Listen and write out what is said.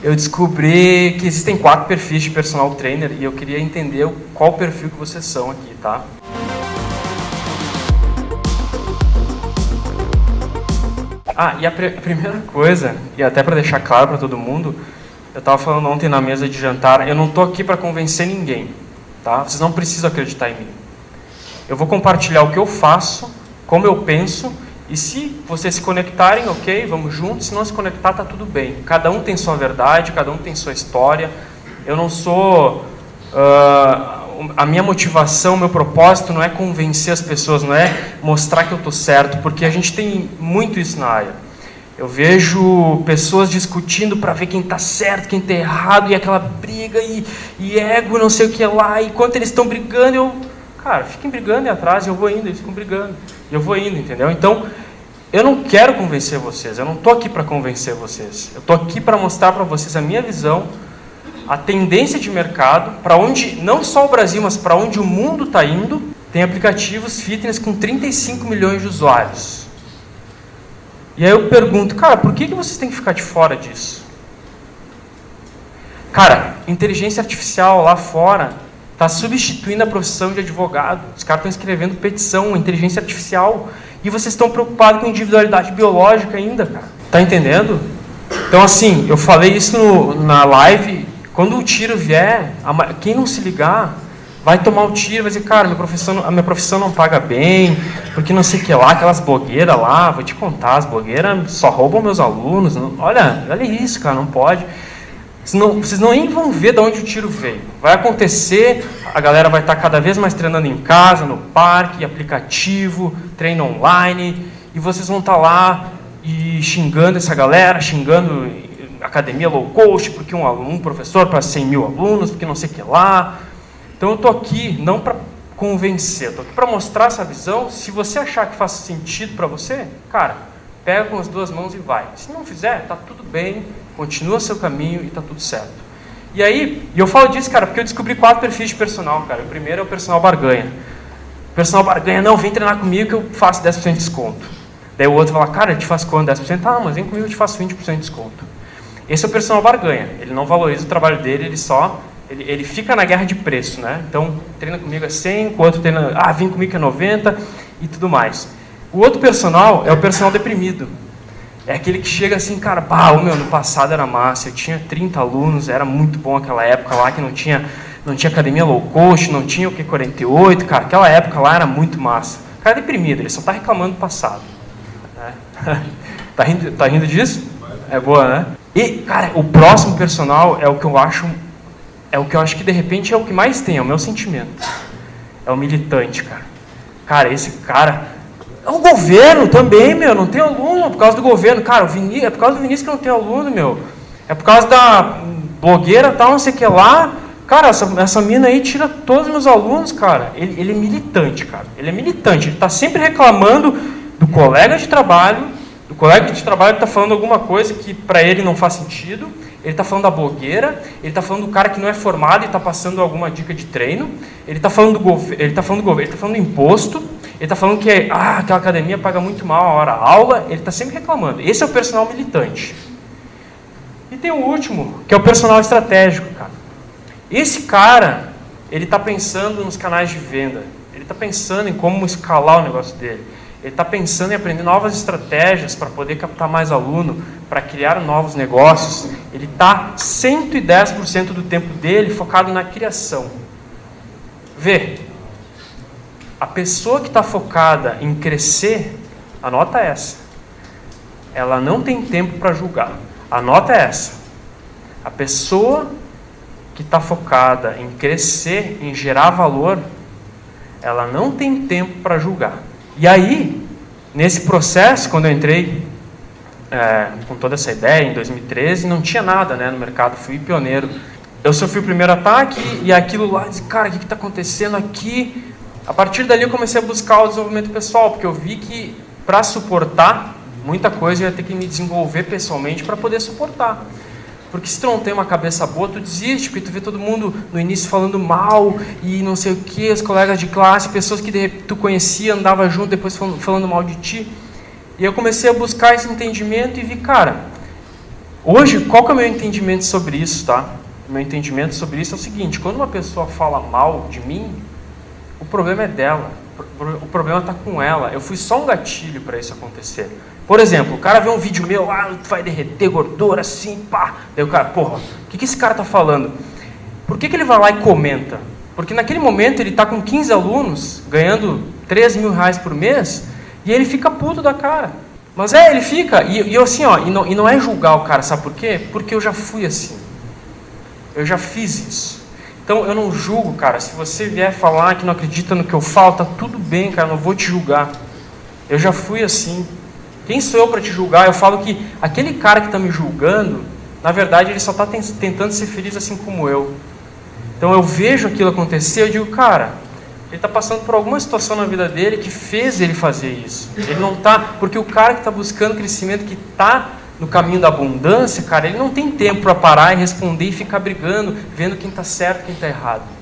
eu descobri que existem 4 perfis de personal trainer e eu queria entender qual perfil que vocês são aqui, tá? Ah, e a primeira coisa, e até para deixar claro para todo mundo, eu estava falando ontem na mesa de jantar, eu não estou aqui para convencer ninguém, tá? Vocês não precisam acreditar em mim. Eu vou compartilhar o que eu faço, como eu penso, e se vocês se conectarem, ok, vamos juntos, se não se conectar, tá tudo bem. Cada um tem sua verdade, cada um tem sua história. Eu não sou... a minha motivação, meu propósito não é convencer as pessoas, não é mostrar que eu estou certo, porque a gente tem muito isso na área. Eu vejo pessoas discutindo para ver quem está certo, quem está errado, e aquela briga, e ego, não sei o que lá, e enquanto eles estão brigando, eu... Cara, fiquem brigando e atrás, eu vou indo, eles ficam brigando, eu vou indo, entendeu? Então, eu não quero convencer vocês, eu não estou aqui para convencer vocês, eu estou aqui para mostrar para vocês a minha visão, a tendência de mercado, para onde, não só o Brasil, mas para onde o mundo está indo. Tem aplicativos fitness com 35 milhões de usuários. E aí eu pergunto, cara, por que vocês têm que ficar de fora disso? Cara, inteligência artificial lá fora está substituindo a profissão de advogado. Os caras estão escrevendo petição, inteligência artificial, e vocês estão preocupados com individualidade biológica ainda, cara. Tá entendendo? Então, assim, eu falei isso na live. Quando o tiro vier, quem não se ligar vai tomar o tiro, vai dizer, cara, a minha profissão não paga bem, porque não sei o que lá, aquelas blogueiras lá, vou te contar, as blogueiras só roubam meus alunos. Não, olha isso, cara, não pode. Vocês não nem vão ver de onde o tiro veio. Vai acontecer, a galera vai estar cada vez mais treinando em casa, no parque, aplicativo, treino online, e vocês vão estar lá e xingando essa galera, xingando... academia low cost, porque um professor para 100 mil alunos, porque não sei o que lá. Então eu estou aqui não para convencer, estou aqui para mostrar essa visão. Se você achar que faz sentido para você, cara, pega com as 2 mãos e vai. Se não fizer, tá tudo bem, continua seu caminho e tá tudo certo. E aí, eu falo disso, cara, porque eu descobri 4 perfis de personal, cara. O primeiro é o personal barganha. O personal barganha, não, vem treinar comigo que eu faço 10% de desconto. Daí o outro fala, cara, eu te faço quanto? 10%? Ah, mas vem comigo, eu te faço 20% de desconto. Esse é o personal barganha, ele não valoriza o trabalho dele, ele fica na guerra de preço, né? Então, treina comigo a 100, o outro treina, vem comigo que é 90 e tudo mais. O outro personal é o personal deprimido. É aquele que chega assim, cara, no passado era massa, eu tinha 30 alunos, era muito bom aquela época lá, que não tinha academia low cost, não tinha o Q48, cara, aquela época lá era muito massa. O cara é deprimido, ele só está reclamando do passado. Né? Tá rindo disso? É boa, né? E, cara, o próximo personal é o que eu acho que de repente é o que mais tem, é o meu sentimento. É o militante, cara. Cara, esse cara... É o governo também, meu, não tem aluno, é por causa do governo. Cara, é por causa do Vinícius que não tem aluno, meu. É por causa da blogueira, tal, não sei o que lá. Cara, essa mina aí tira todos os meus alunos, cara. Ele é militante, cara. Ele é militante, ele tá sempre reclamando do colega de trabalho... O colega de trabalho está falando alguma coisa que para ele não faz sentido, ele está falando da blogueira, ele está falando do cara que não é formado e está passando alguma dica de treino, ele está falando do governo, ele está falando do imposto, ele está falando que aquela academia paga muito mal a hora aula, ele está sempre reclamando. Esse é o personal militante. E tem o último, que é o personal estratégico, cara. Esse cara, ele está pensando nos canais de venda, ele está pensando em como escalar o negócio dele. Ele está pensando em aprender novas estratégias para poder captar mais aluno, para criar novos negócios. Ele está 110% do tempo dele focado na criação. Vê, a pessoa que está focada em crescer, anota essa. Ela não tem tempo para julgar. Anota essa. A pessoa que está focada em crescer, em gerar valor, ela não tem tempo para julgar. E aí, nesse processo, quando eu entrei com toda essa ideia, em 2013, não tinha nada, né, no mercado, fui pioneiro. Eu sofri o primeiro ataque e aquilo lá, disse, cara, o que está acontecendo aqui? A partir dali eu comecei a buscar o desenvolvimento pessoal, porque eu vi que para suportar muita coisa eu ia ter que me desenvolver pessoalmente para poder suportar. Porque se tu não tem uma cabeça boa, tu desiste, porque tu vê todo mundo no início falando mal e não sei o que, os colegas de classe, pessoas que de repente tu conhecia, andava junto, depois falando mal de ti. E eu comecei a buscar esse entendimento e vi, cara, Hoje, qual que é o meu entendimento sobre isso, tá? O meu entendimento sobre isso é o seguinte: quando uma pessoa fala mal de mim, o problema é dela, o problema está com ela. Eu fui só um gatilho para isso acontecer. Por exemplo, o cara vê um vídeo meu, tu vai derreter gordura assim, pá. Daí o cara, porra, o que esse cara está falando? Por que ele vai lá e comenta? Porque naquele momento ele está com 15 alunos, ganhando 3 mil reais por mês, e ele fica puto da cara. Mas ele fica, e eu assim, não é julgar o cara, sabe por quê? Porque eu já fui assim. Eu já fiz isso. Então, eu não julgo, cara. Se você vier falar que não acredita no que eu falo, tá tudo bem, cara, não vou te julgar. Eu já fui assim. Quem sou eu para te julgar? Eu falo que aquele cara que está me julgando, na verdade, ele só está tentando ser feliz assim como eu. Então, eu vejo aquilo acontecer, eu digo, cara, ele está passando por alguma situação na vida dele que fez ele fazer isso. Ele não está... Porque o cara que está buscando crescimento, que está no caminho da abundância, cara, ele não tem tempo para parar e responder e ficar brigando, vendo quem está certo e quem está errado.